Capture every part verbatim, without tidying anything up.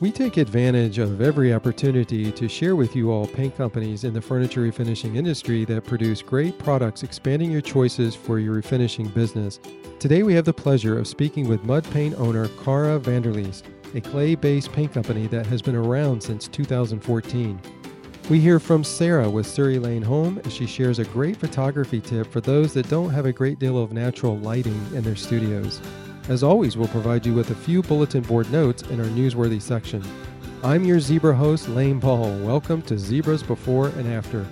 We take advantage of every opportunity to share with you all paint companies in the furniture refinishing industry that produce great products, expanding your choices for your refinishing business. Today we have the pleasure of speaking with Mud Paint owner Kara Vanderlees, a clay-based paint company that has been around since two thousand fourteen. We hear from Sarah with Surrey Lane Home as she shares a great photography tip for those that don't have a great deal of natural lighting in their studios. As always, we'll provide you with a few bulletin board notes in our newsworthy section. I'm your Zebra host, Lane Paul. Welcome to Zebra's Before and After.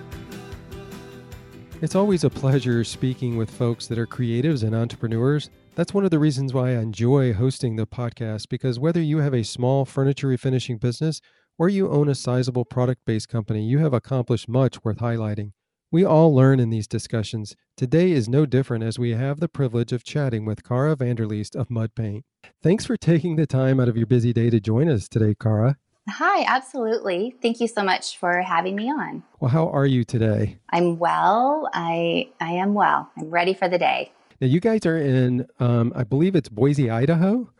It's always a pleasure speaking with folks that are creatives and entrepreneurs. That's one of the reasons why I enjoy hosting the podcast, because whether you have a small furniture refinishing business or you own a sizable product-based company, you have accomplished much worth highlighting. We all learn in these discussions. Today is no different as we have the privilege of chatting with Kara Vanderlees of Mud Paint. Thanks for taking the time out of your busy day to join us today, Kara. Hi, absolutely. Thank you so much for having me on. Well, how are you today? I'm well. I I am well. I'm ready for the day. Now, you guys are in, um, I believe it's Boise, Idaho?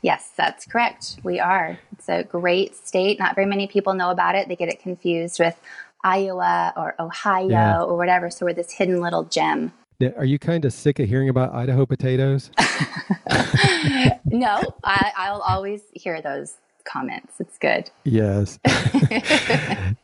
Yes, that's correct. We are. It's a great state. Not very many people know about it. They get it confused with Iowa or Ohio yeah. or whatever. So we're this hidden little gem. Now, are you kind of sick of hearing about Idaho potatoes? No, I, I'll always hear those comments. It's good. Yes.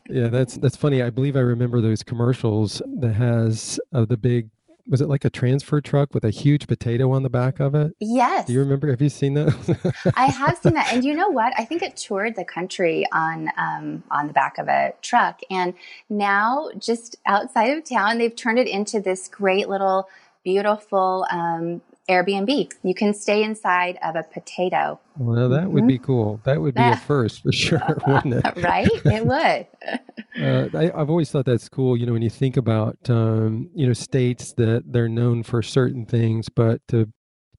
yeah, that's that's funny. I believe I remember those commercials that has uh, the big, was it like a transfer truck with a huge potato on the back of it? Yes. Do you remember? Have you seen that? I have seen that. And you know what? I think it toured the country on um, on the back of a truck. And now just outside of town, they've turned it into this great little beautiful um, Airbnb. You can stay inside of a potato. Well, that mm-hmm. would be cool. That would be a first for sure, wouldn't it? Right? It would. Uh, I, I've always thought that's cool. You know, when you think about, um, you know, states that they're known for certain things, but to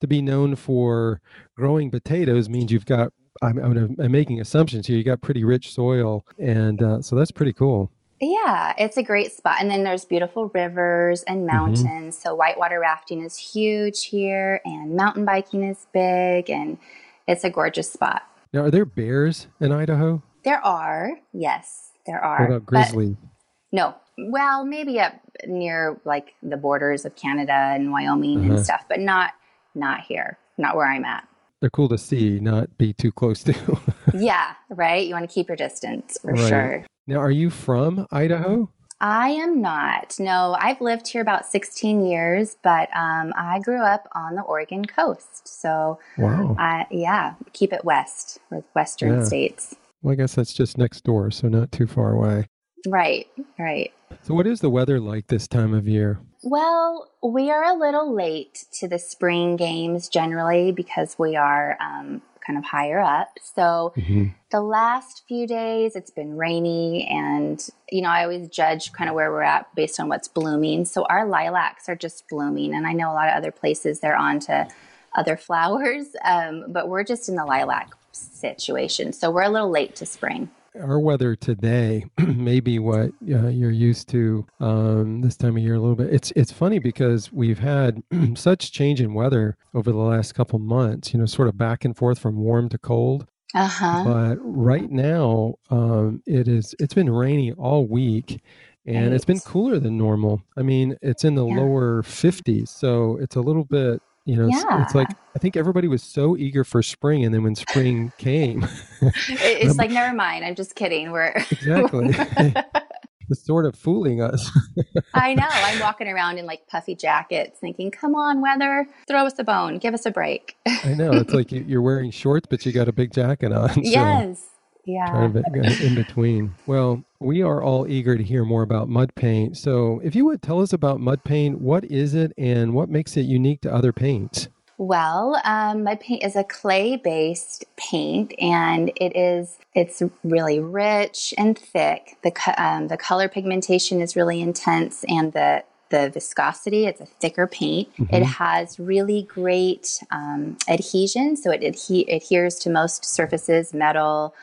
to be known for growing potatoes means you've got, I'm, I'm, I'm making assumptions here, you got pretty rich soil. And uh, so that's pretty cool. Yeah, it's a great spot. And then there's beautiful rivers and mountains. Mm-hmm. So whitewater rafting is huge here and mountain biking is big and it's a gorgeous spot. Now, are there bears in Idaho? There are, yes. There are. What about grizzly? No. Well, maybe up near like the borders of Canada and Wyoming uh-huh. and stuff, but not not here, not where I'm at. They're cool to see, not be too close to. Yeah, right? You want to keep your distance for right. sure. Now, are you from Idaho? I am not. No, I've lived here about sixteen years, but um, I grew up on the Oregon coast. So, wow. I, yeah, keep it west, with western yeah. states. Well, I guess that's just next door, so not too far away. Right, right. So what is the weather like this time of year? Well, we are a little late to the spring games generally because we are um, kind of higher up. So mm-hmm. the last few days, it's been rainy and, you know, I always judge kind of where we're at based on what's blooming. So our lilacs are just blooming. And I know a lot of other places they're on to other flowers, um, but we're just in the lilac situation. So we're a little late to spring. Our weather today may be what uh, you're used to um, this time of year a little bit. It's it's funny because we've had such change in weather over the last couple months, you know, sort of back and forth from warm to cold. Uh-huh. But right now, um, it is, it's been rainy all week. And right. it's been cooler than normal. I mean, it's in the yeah. lower fifties. So it's a little bit, you know, yeah. it's like, I think everybody was so eager for spring. And then when spring came, it's like, never mind. I'm just kidding. We're exactly it's sort of fooling us. I know. I'm walking around in like puffy jackets thinking, come on, weather, throw us a bone, give us a break. I know. It's like you're wearing shorts, but you got a big jacket on. So. Yes. Yeah. Kind of in between. Well, we are all eager to hear more about Mud Paint. So if you would tell us about Mud Paint, what is it and what makes it unique to other paints? Well, um, Mud Paint is a clay-based paint and it is, it's really rich and thick. The um, the color pigmentation is really intense and the the viscosity, it's a thicker paint. Mm-hmm. It has really great um, adhesion. So it adhe- adheres to most surfaces, metal,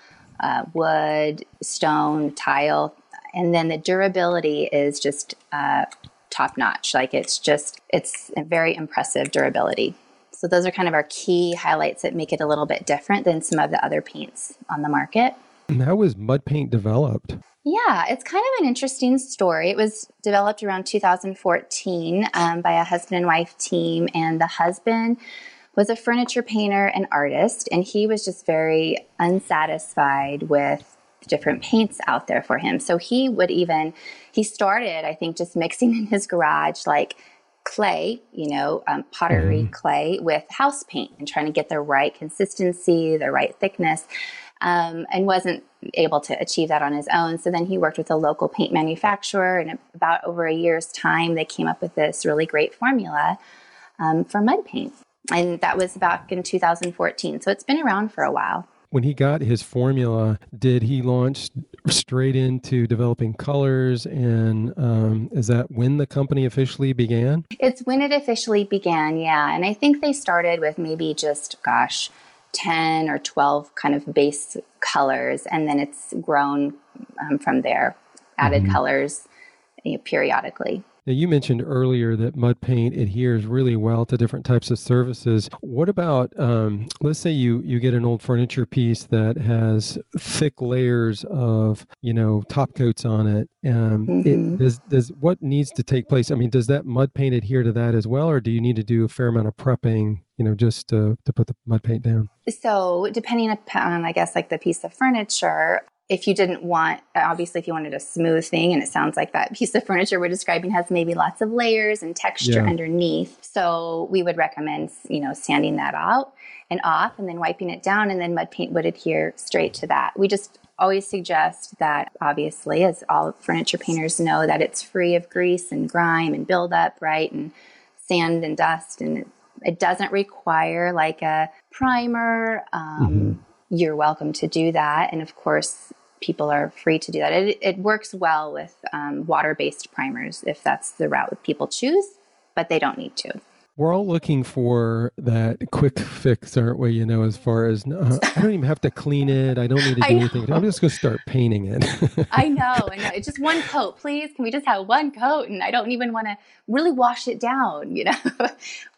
Uh, wood, stone, tile, and then the durability is just uh, top notch. Like it's just, it's a very impressive durability. So those are kind of our key highlights that make it a little bit different than some of the other paints on the market. And how was Mud Paint developed? Yeah, it's kind of an interesting story. It was developed around two thousand fourteen um, by a husband and wife team, and the husband was a furniture painter and artist, and he was just very unsatisfied with different paints out there for him. So he would even, he started, I think, just mixing in his garage, like clay, you know, um, pottery mm. clay with house paint and trying to get the right consistency, the right thickness, um, and wasn't able to achieve that on his own. So then he worked with a local paint manufacturer, and about over a year's time, they came up with this really great formula um, for Mud Paint. And that was back in two thousand fourteen. So it's been around for a while. When he got his formula, did he launch straight into developing colors? And um, is that when the company officially began? It's when it officially began, yeah. And I think they started with maybe just, gosh, ten or twelve kind of base colors. And then it's grown um, from there, added mm-hmm. colors you know, periodically. Now, you mentioned earlier that Mud Paint adheres really well to different types of services. What about, um, let's say you, you get an old furniture piece that has thick layers of, you know, top coats on it. Um, mm-hmm. it does, does what needs to take place? I mean, does that Mud Paint adhere to that as well, or do you need to do a fair amount of prepping, you know, just to, to put the Mud Paint down? So depending upon, I guess, like the piece of furniture. If you didn't want, obviously, if you wanted a smooth thing, and it sounds like that piece of furniture we're describing has maybe lots of layers and texture yeah. underneath. So we would recommend, you know, sanding that out and off and then wiping it down, and then Mud Paint would adhere straight to that. We just always suggest that, obviously, as all furniture painters know, that it's free of grease and grime and buildup, right? And sand and dust. And it doesn't require like a primer. Um, mm-hmm. You're welcome to do that. And of course, people are free to do that. It, it works well with um, water-based primers if that's the route that people choose, but they don't need to. We're all looking for that quick fix, aren't we? You know, as far as, uh, I don't even have to clean it. I don't need to do anything. I'm just going to start painting it. I know. I know. It's just one coat, please. Can we just have one coat? And I don't even want to really wash it down, you know?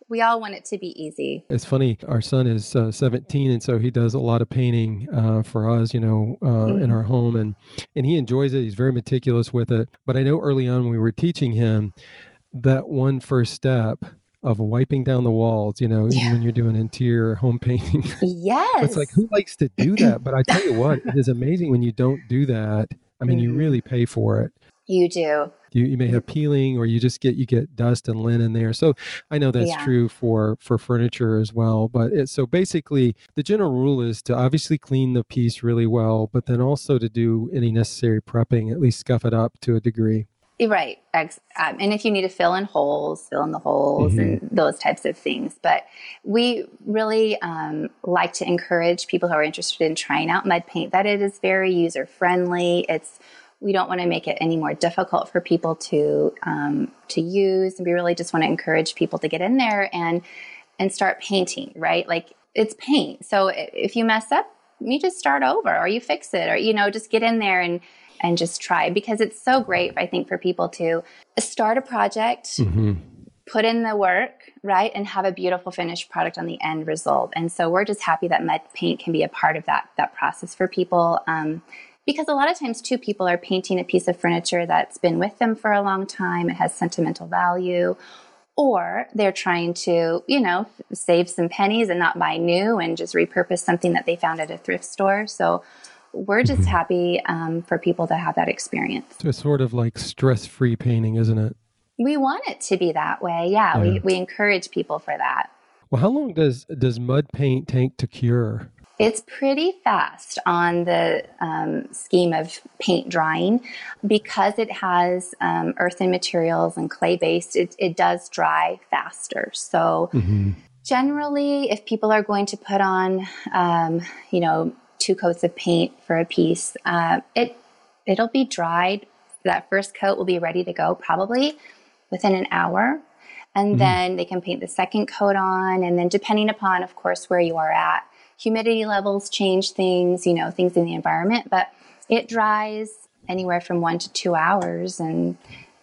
We all want it to be easy. It's funny. Our son is uh, seventeen, and so he does a lot of painting uh, for us, you know, uh, mm-hmm. in our home, and, and he enjoys it. He's very meticulous with it. But I know early on when we were teaching him that one first step of wiping down the walls, you know, yeah. when you're doing interior home painting. Yes. It's like, who likes to do that? But I tell you what, it is amazing when you don't do that. I mean, mm-hmm. you really pay for it. You do. You, you may have peeling, or you just get you get dust and lint in there. So I know that's yeah. true for, for furniture as well. But it, so basically, the general rule is to obviously clean the piece really well, but then also to do any necessary prepping, at least scuff it up to a degree. Right. And if you need to fill in holes, fill in the holes mm-hmm. and those types of things. But we really um, like to encourage people who are interested in trying out Mud Paint that it is very user-friendly. It's We don't want to make it any more difficult for people to um, to use. We really just want to encourage people to get in there and and start painting, right? Like, it's paint. So if you mess up, you just start over, or you fix it, or, you know, just get in there and, and just try. Because it's so great, I think, for people to start a project, mm-hmm. put in the work, right, and have a beautiful finished product on the end result. And so we're just happy that Mud Paint can be a part of that, that process for people. Um Because a lot of times, too, people are painting a piece of furniture that's been with them for a long time. It has sentimental value. Or they're trying to, you know, save some pennies and not buy new and just repurpose something that they found at a thrift store. So we're just mm-hmm. happy um, for people to have that experience. So it's sort of like stress-free painting, isn't it? We want it to be that way. Yeah, yeah. We, we encourage people for that. Well, how long does, does Mud Paint take to cure? It's pretty fast on the um, scheme of paint drying, because it has um, earthen materials and clay based, it, it does dry faster. So mm-hmm. generally, if people are going to put on, um, you know, two coats of paint for a piece, uh, it, it'll be dried. That first coat will be ready to go probably within an hour. And mm-hmm. then they can paint the second coat on. And then depending upon, of course, where you are at, humidity levels change things, you know, things in the environment, but it dries anywhere from one to two hours, and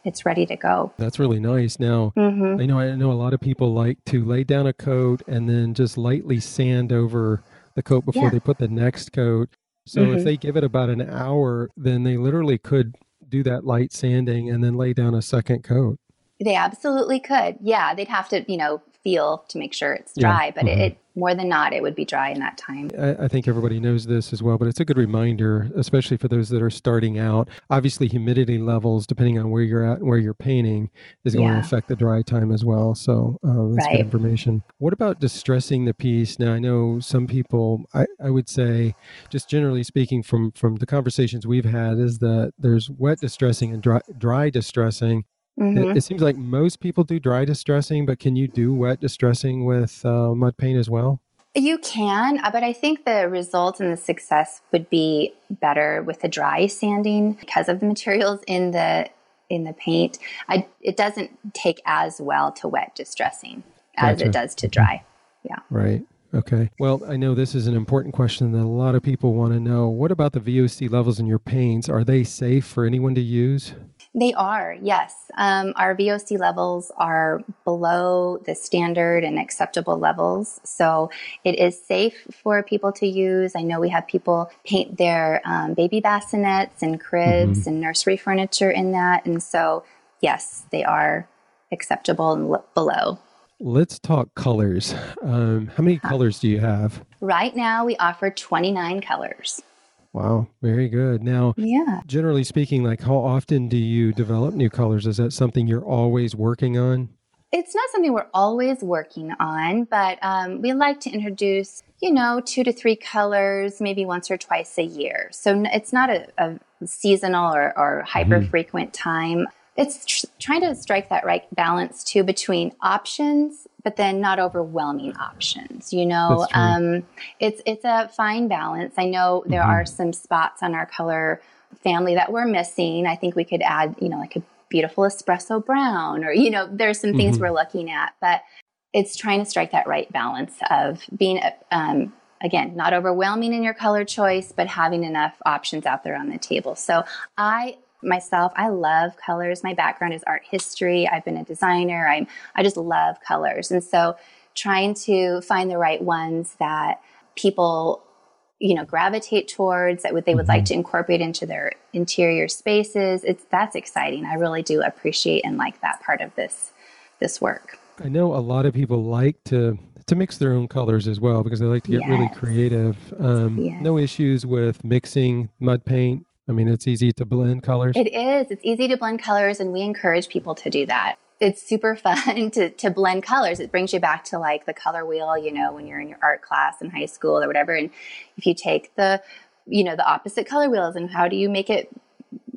it's ready to go. That's really nice. Now, mm-hmm. I know I know a lot of people like to lay down a coat and then just lightly sand over the coat before yeah. they put the next coat. So mm-hmm. if they give it about an hour, then they literally could do that light sanding and then lay down a second coat. They absolutely could. Yeah, they'd have to, you know, feel to make sure it's dry, yeah. but mm-hmm. it, it more than not, it would be dry in that time. I, I think everybody knows this as well, but it's a good reminder, especially for those that are starting out. Obviously, humidity levels, depending on where you're at and where you're painting, is going yeah. to affect the dry time as well. So um, that's right. good information. What about distressing the piece? Now, I know some people, I, I would say, just generally speaking from, from the conversations we've had, is that there's wet distressing and dry, dry distressing. Mm-hmm. It, it seems like most people do dry distressing, but can you do wet distressing with uh, mud paint as well? You can, but I think the result and the success would be better with the dry sanding because of the materials in the in the paint. I, it doesn't take as well to wet distressing as gotcha. It does to dry. Yeah. Right. Okay. Well, I know this is an important question that a lot of people want to know. What about the V O C levels in your paints? Are they safe for anyone to use? They are, yes. Um, our V O C levels are below the standard and acceptable levels. So it is safe for people to use. I know we have people paint their um, baby bassinets and cribs mm-hmm. and nursery furniture in that. And so, yes, they are acceptable and l- below. Let's talk colors. Um, how many huh. colors do you have? Right now, we offer twenty-nine colors. Wow. Very good. Now, yeah. generally speaking, like how often do you develop new colors? Is that something you're always working on? It's not something we're always working on, but um, we like to introduce, you know, two to three colors, maybe once or twice a year. So it's not a, a seasonal or, or hyper-frequent mm-hmm. time. It's tr- trying to strike that right balance, too, between options, but then not overwhelming options, you know. Um, it's it's a fine balance. I know there mm-hmm. are some spots on our color family that we're missing. I think we could add, you know, like a beautiful espresso brown or, you know, there's some things mm-hmm. we're looking at. But it's trying to strike that right balance of being, um, again, not overwhelming in your color choice, but having enough options out there on the table. So I... Myself, I love colors. My background is art history. I've been a designer. I'm, I just love colors. And so trying to find the right ones that people, you know, gravitate towards, that they would mm-hmm. like to incorporate into their interior spaces. It's, that's exciting. I really do appreciate and like that part of this, this work. I know a lot of people like to, to mix their own colors as well, because they like to get yes. really creative. Um, yes. No issues with mixing mud paint. I mean, it's easy to blend colors. It is. It's easy to blend colors, and we encourage people to do that. It's super fun to, to blend colors. It brings you back to like the color wheel, you know, when you're in your art class in high school or whatever. And if you take the, you know, the opposite color wheels and how do you make it,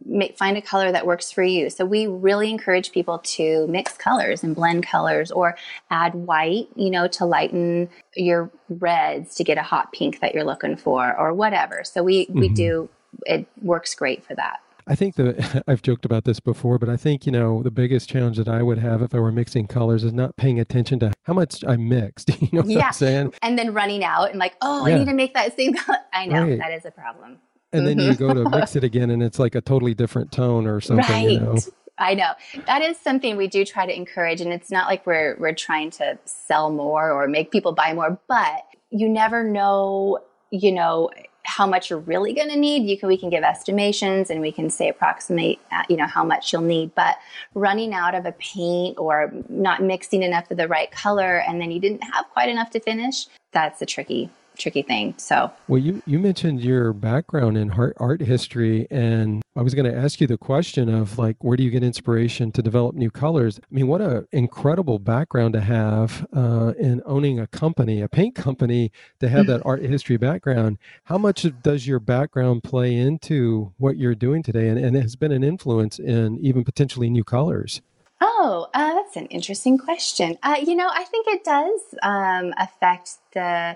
make, find a color that works for you. So we really encourage people to mix colors and blend colors or add white, you know, to lighten your reds to get a hot pink that you're looking for or whatever. So we, mm-hmm. we do... It works great for that. I think the I've joked about this before, but I think, you know, the biggest challenge that I would have if I were mixing colors is not paying attention to how much I mixed. You know what yeah. I'm saying? And then running out and like, oh, yeah. I need to make that same color. I know right. that is a problem. And mm-hmm. then you go to mix it again and it's like a totally different tone or something. Right. You know? I know. That is something we do try to encourage. And it's not like we're we're trying to sell more or make people buy more, but you never know, you know, how much you're really going to need. You can, we can give estimations and we can say approximate, you know, how much you'll need, but running out of a paint or not mixing enough of the right color. And then you didn't have quite enough to finish. That's a tricky, tricky thing. So, well, you, you mentioned your background in art, art history, and I was going to ask you the question of like, where do you get inspiration to develop new colors? I mean, what a incredible background to have uh, in owning a company, a paint company, to have that art history background. How much does your background play into what you're doing today? And, and has been an influence in even potentially new colors? Oh, uh, that's an interesting question. Uh, you know, I think it does um, affect the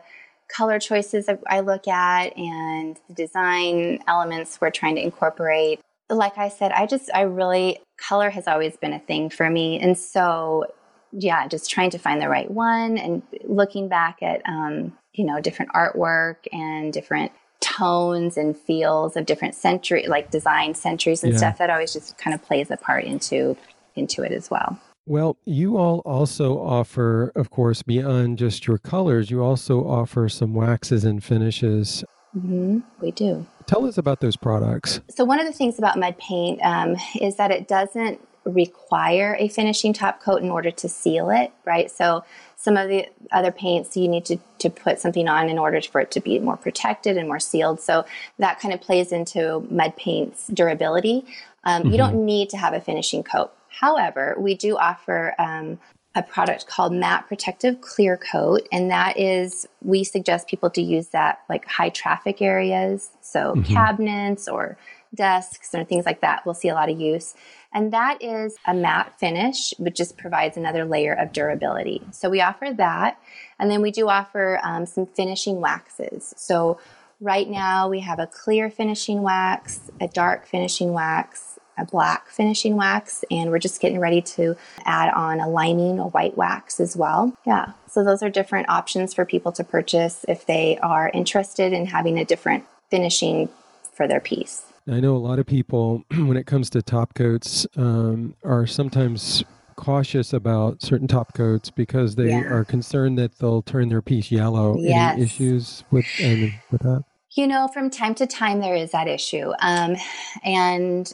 color choices that I look at and the design elements we're trying to incorporate. Like I said, I just, I really, color has always been a thing for me. And so, yeah, just trying to find the right one and looking back at, um, you know, different artwork and different tones and feels of different century, like design centuries and yeah. stuff that always just kind of plays a part into, into it as well. Well, you all also offer, of course, beyond just your colors, you also offer some waxes and finishes. Mm-hmm. We do. Tell us about those products. So one of the things about Mud Paint um, is that it doesn't require a finishing top coat in order to seal it, right? So some of the other paints, you need to, to put something on in order for it to be more protected and more sealed. So that kind of plays into Mud Paint's durability. Um, mm-hmm. You don't need to have a finishing coat. However, we do offer um, a product called Matte Protective Clear Coat, and that is, we suggest people to use that like high traffic areas, so mm-hmm. cabinets or desks or things like that will see a lot of use. And that is a matte finish, which just provides another layer of durability. So we offer that, and then we do offer um, some finishing waxes. So right now we have a clear finishing wax, a dark finishing wax, a black finishing wax, and we're just getting ready to add on a lining, a white wax as well. Yeah. So those are different options for people to purchase if they are interested in having a different finishing for their piece. I know a lot of people, when it comes to top coats, um, are sometimes cautious about certain top coats because they yeah. are concerned that they'll turn their piece yellow. Yes. Any issues with, and with that? You know, from time to time there is that issue. Um, and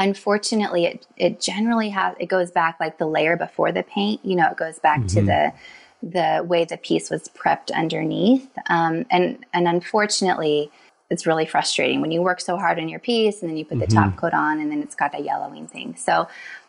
Unfortunately, it, it generally has, it goes back like the layer before the paint, you know, it goes back mm-hmm. to the the way the piece was prepped underneath. Um, and, and unfortunately, it's really frustrating when you work so hard on your piece and then you put mm-hmm. the top coat on and then it's got a yellowing thing. So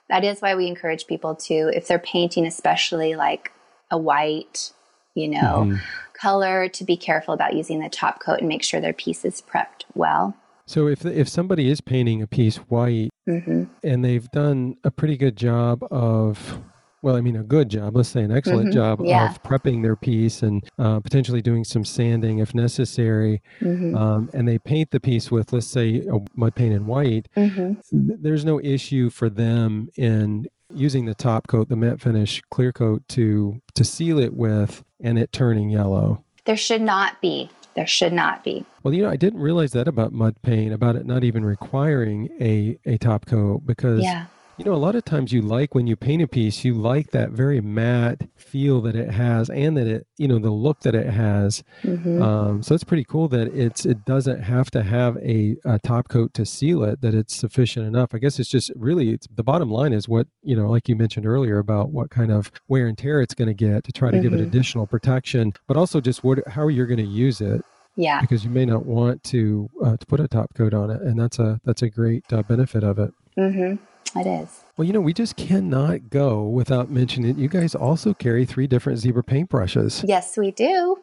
that is why we encourage people to, if they're painting, especially like a white, you know, mm-hmm. color, to be careful about using the top coat and make sure their piece is prepped well. So if if somebody is painting a piece white mm-hmm. and they've done a pretty good job of, well, I mean, a good job, let's say an excellent mm-hmm. job yeah. of prepping their piece and uh, potentially doing some sanding if necessary, mm-hmm. um, and they paint the piece with, let's say, a mud paint in white, mm-hmm. th- there's no issue for them in using the top coat, the matte finish clear coat to to seal it with and it turning yellow. There should not be. There should not be. Well, you know, I didn't realize that about Mud Paint, about it not even requiring a, a top coat because, yeah. you know, a lot of times you like when you paint a piece, you like that very matte feel that it has and that it, you know, the look that it has. Mm-hmm. Um, so it's pretty cool that it's it doesn't have to have a, a top coat to seal it, that it's sufficient enough. I guess it's just really it's, the bottom line is what, you know, like you mentioned earlier about what kind of wear and tear it's going to get to try to mm-hmm. give it additional protection, but also just what how you're going to use it. Yeah, because you may not want to uh, to put a top coat on it, and that's a that's a great uh, benefit of it. Mm-hmm. It is. Well, you know, we just cannot go without mentioning it. You guys also carry three different Zebra paintbrushes. Yes, we do.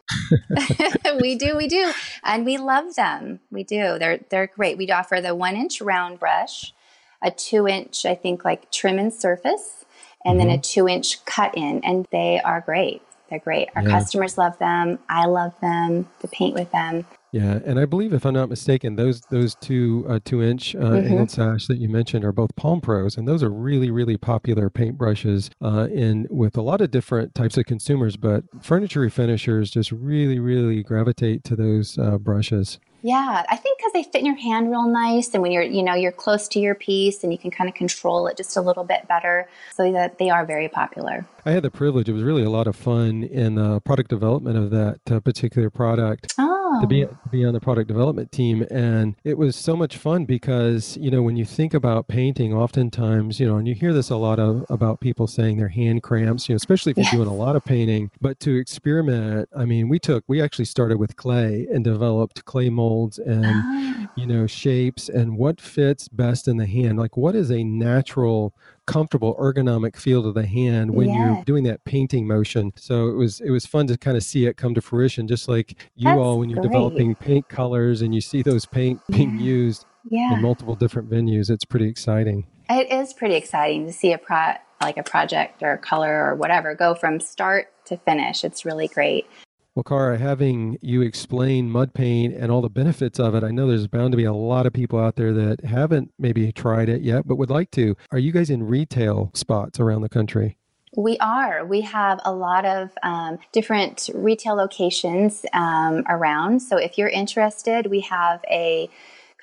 we do, we do, and we love them. We do. They're they're great. We offer the one inch round brush, a two inch, I think, like trim and surface, and mm-hmm. then a two inch cut in, and they are great. They're great. Our yeah. customers love them. I love them. To paint with them. Yeah, and I believe, if I'm not mistaken, those those two uh, two inch uh, mm-hmm. angled sash that you mentioned are both Palm Pros, and those are really really popular paintbrushes uh, in with a lot of different types of consumers. But furniture refinishers just really really gravitate to those uh, brushes. Yeah, I think because they fit in your hand real nice, and when you're you know you're close to your piece, and you can kind of control it just a little bit better. So that they are very popular. I had the privilege; it was really a lot of fun in the product development of that uh, particular product. Oh. To be be on the product development team, and it was so much fun because you know when you think about painting, oftentimes you know, and you hear this a lot of about people saying their hand cramps, you know, especially if you're yes. doing a lot of painting. But to experiment, I mean, we took we actually started with clay and developed clay molds. molds and, oh. you know, shapes and what fits best in the hand. Like what is a natural, comfortable, ergonomic feel to the hand when yes. you're doing that painting motion. So it was it was fun to kind of see it come to fruition, just like you That's all when you're great. Developing paint colors and you see those paint being yeah. used yeah. in multiple different venues. It's pretty exciting. It is pretty exciting to see a pro like a project or a color or whatever go from start to finish. It's really great. Well, Kara, having you explain Mud Paint and all the benefits of it, I know there's bound to be a lot of people out there that haven't maybe tried it yet, but would like to. Are you guys in retail spots around the country? We are. We have a lot of um, different retail locations um, around. So if you're interested, we have a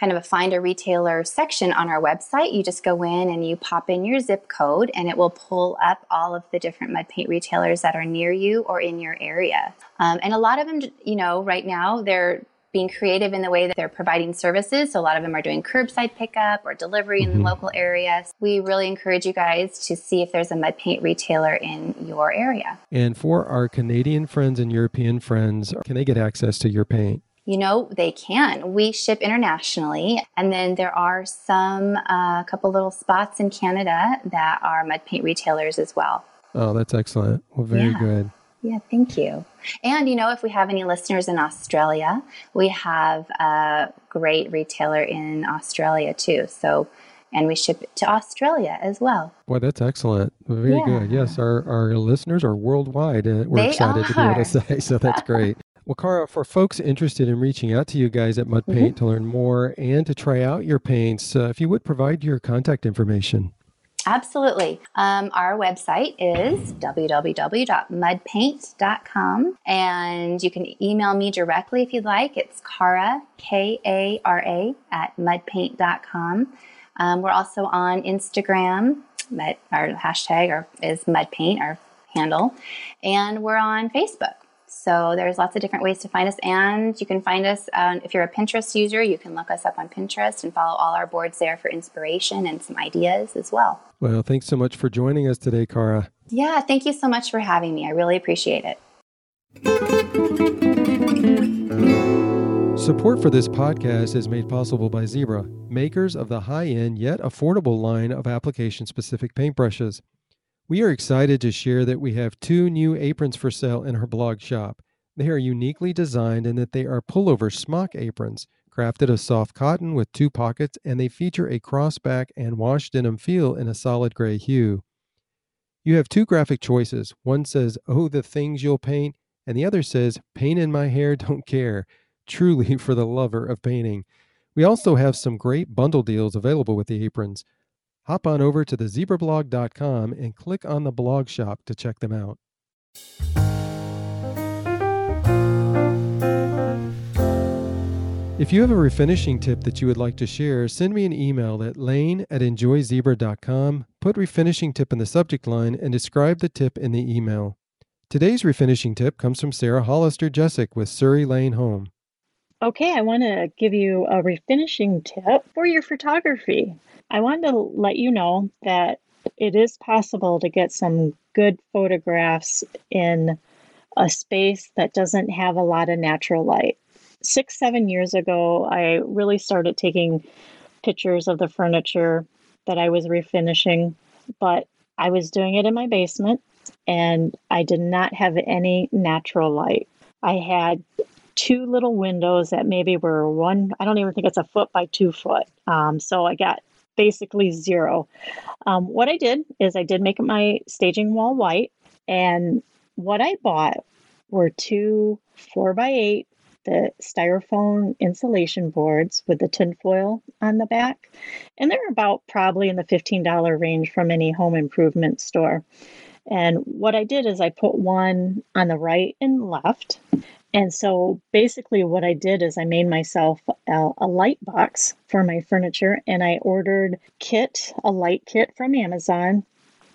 kind of a find a retailer section on our website. You just go in and you pop in your zip code and it will pull up all of the different mud paint retailers that are near you or in your area. Um, and a lot of them, you know, right now they're being creative in the way that they're providing services. So a lot of them are doing curbside pickup or delivery in mm-hmm. the local area. We really encourage you guys to see if there's a mud paint retailer in your area. And for our Canadian friends and European friends, can they get access to your paint? You know, they can. We ship internationally. And then there are some, a uh, couple little spots in Canada that are mud paint retailers as well. Oh, that's excellent. Well, very yeah. good. Yeah, thank you. And, you know, if we have any listeners in Australia, we have a great retailer in Australia too. So, and we ship to Australia as well. Boy, that's excellent. Very yeah. good. Yes, our, our listeners are worldwide. And we're they excited are. to be able to say, so that's great. Well, Kara, for folks interested in reaching out to you guys at Mud Paint mm-hmm. to learn more and to try out your paints, uh, if you would provide your contact information. Absolutely. Um, our website is w w w dot mud paint dot com, and you can email me directly if you'd like. It's Kara, K A R A, at mud paint dot com. Um, we're also on Instagram. Our hashtag is Mud Paint, our handle, and we're on Facebook. So there's lots of different ways to find us, and you can find us, um, if you're a Pinterest user, you can look us up on Pinterest and follow all our boards there for inspiration and some ideas as well. Well, thanks so much for joining us today, Kara. Yeah, thank you so much for having me. I really appreciate it. Support for this podcast is made possible by Zebra, makers of the high-end yet affordable line of application-specific paintbrushes. We are excited to share that we have two new aprons for sale in our blog shop. They are uniquely designed in that they are pullover smock aprons, crafted of soft cotton with two pockets, and they feature a crossback and wash denim feel in a solid gray hue. You have two graphic choices. One says, "Oh, the things you'll paint," and the other says, "Paint in my hair, don't care." Truly for the lover of painting. We also have some great bundle deals available with the aprons. Hop on over to the zebra blog dot com and click on the blog shop to check them out. If you have a refinishing tip that you would like to share, send me an email at lane at enjoy zebra dot com, put refinishing tip in the subject line, and describe the tip in the email. Today's refinishing tip comes from Sarah Hollister-Jessick with Surrey Lane Home. Okay, I want to give you a refinishing tip for your photography. I wanted to let you know that it is possible to get some good photographs in a space that doesn't have a lot of natural light. Six, seven years ago, I really started taking pictures of the furniture that I was refinishing, but I was doing it in my basement and I did not have any natural light. I had two little windows that maybe were one, I don't even think it's a foot by two foot. Um, so I got basically zero. Um, what I did is I did make my staging wall white, and what I bought were two four by eight, the styrofoam insulation boards with the tin foil on the back. And they're about probably in the fifteen dollars range from any home improvement store. And what I did is I put one on the right and left. And so basically what I did is I made myself a, a light box for my furniture, and I ordered kit, a light kit from Amazon.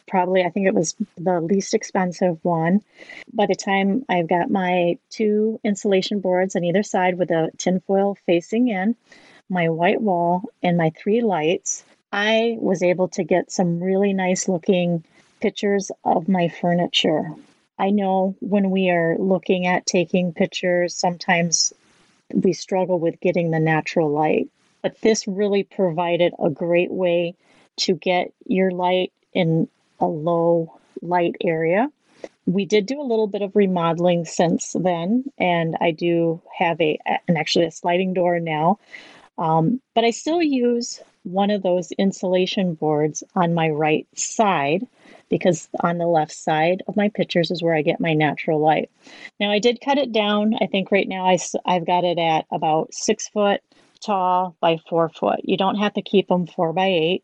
Probably, I think it was the least expensive one. By the time I've got my two insulation boards on either side with the tinfoil facing in, my white wall, and my three lights, I was able to get some really nice looking pictures of my furniture. I know when we are looking at taking pictures, sometimes we struggle with getting the natural light, but this really provided a great way to get your light in a low light area. We did do a little bit of remodeling since then, and I do have a, and actually a sliding door now, um, but I still use one of those insulation boards on my right side, because on the left side of my pictures is where I get my natural light. Now, I did cut it down. I think right now I, I've got it at about six foot tall by four foot. You don't have to keep them four by eight.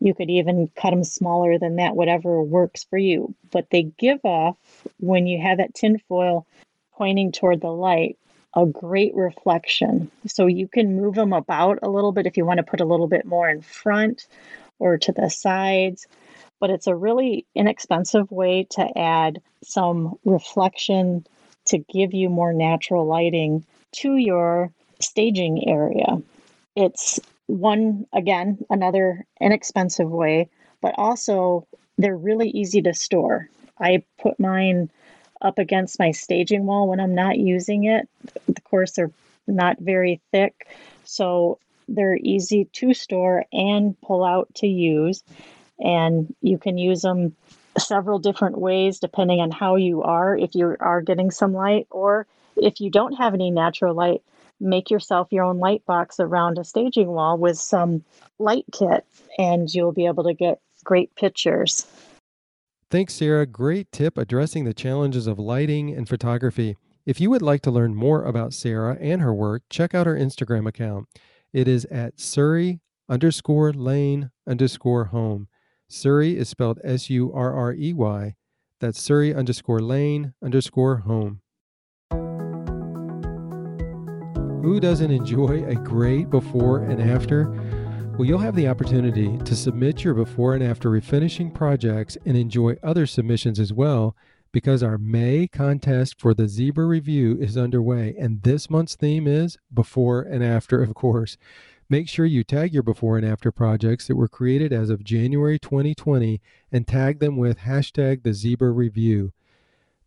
You could even cut them smaller than that, whatever works for you. But they give off, when you have that tin foil pointing toward the light, a great reflection. So you can move them about a little bit if you want to put a little bit more in front or to the sides. But it's a really inexpensive way to add some reflection to give you more natural lighting to your staging area. It's one, again, another inexpensive way, but also they're really easy to store. I put mine up against my staging wall when I'm not using it. Of course, they're not very thick, so they're easy to store and pull out to use. And you can use them several different ways depending on how you are, if you are getting some light, or if you don't have any natural light, make yourself your own light box around a staging wall with some light kit, and you'll be able to get great pictures. Thanks, Sarah. Great tip addressing the challenges of lighting and photography. If you would like to learn more about Sarah and her work, check out her Instagram account. It is at Surrey underscore Lane underscore Home. Surrey is spelled S U R R E Y. That's Surrey underscore Lane underscore Home. Who doesn't enjoy a great before and after? Well, you'll have the opportunity to submit your before and after refinishing projects and enjoy other submissions as well, because our May contest for the Zebra review is underway, and this month's theme is before and after, of course. Make sure you tag your before and after projects that were created as of January twenty twenty and tag them with hashtag the Zebra review.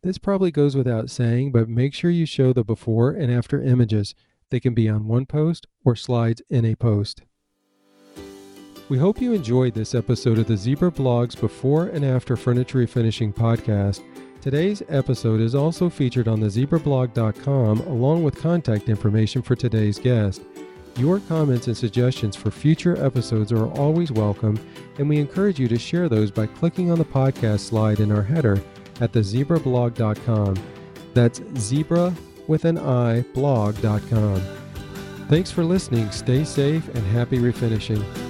This probably goes without saying, but make sure you show the before and after images. They can be on one post or slides in a post. We hope you enjoyed this episode of the Zebra Blog's Before and After Furniture Refinishing Podcast. Today's episode is also featured on the zebra blog dot com along with contact information for today's guest. Your comments and suggestions for future episodes are always welcome, and we encourage you to share those by clicking on the podcast slide in our header at the zebra blog dot com. That's zebra with an I blog dot com. Thanks for listening. Stay safe and happy refinishing.